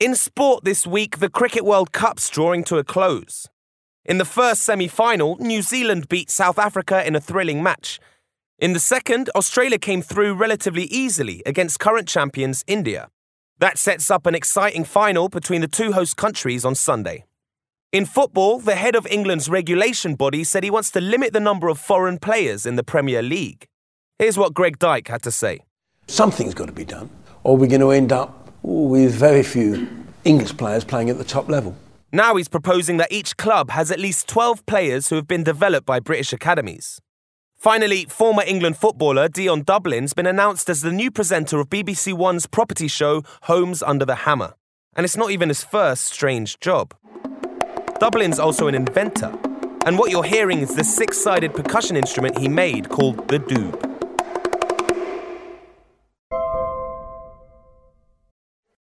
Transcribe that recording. In sport this week, the Cricket World Cup's drawing to a close. In the first semi-final, New Zealand beat South Africa in a thrilling match. In the second, Australia came through relatively easily against current champions India. That sets up an exciting final between the two host countries on Sunday. In football, the head of England's regulation body said he wants to limit the number of foreign players in the Premier League. Here's what Greg Dyke had to say. Something's got to be done, or we're going to end up with very few English players playing at the top level. Now he's proposing that each club has at least 12 players who have been developed by British academies. Finally, former England footballer Dion Dublin's been announced as the new presenter of BBC One's property show Homes Under the Hammer. And it's not even his first strange job. Dublin's also an inventor. And what you're hearing is the six-sided percussion instrument he made called the doob.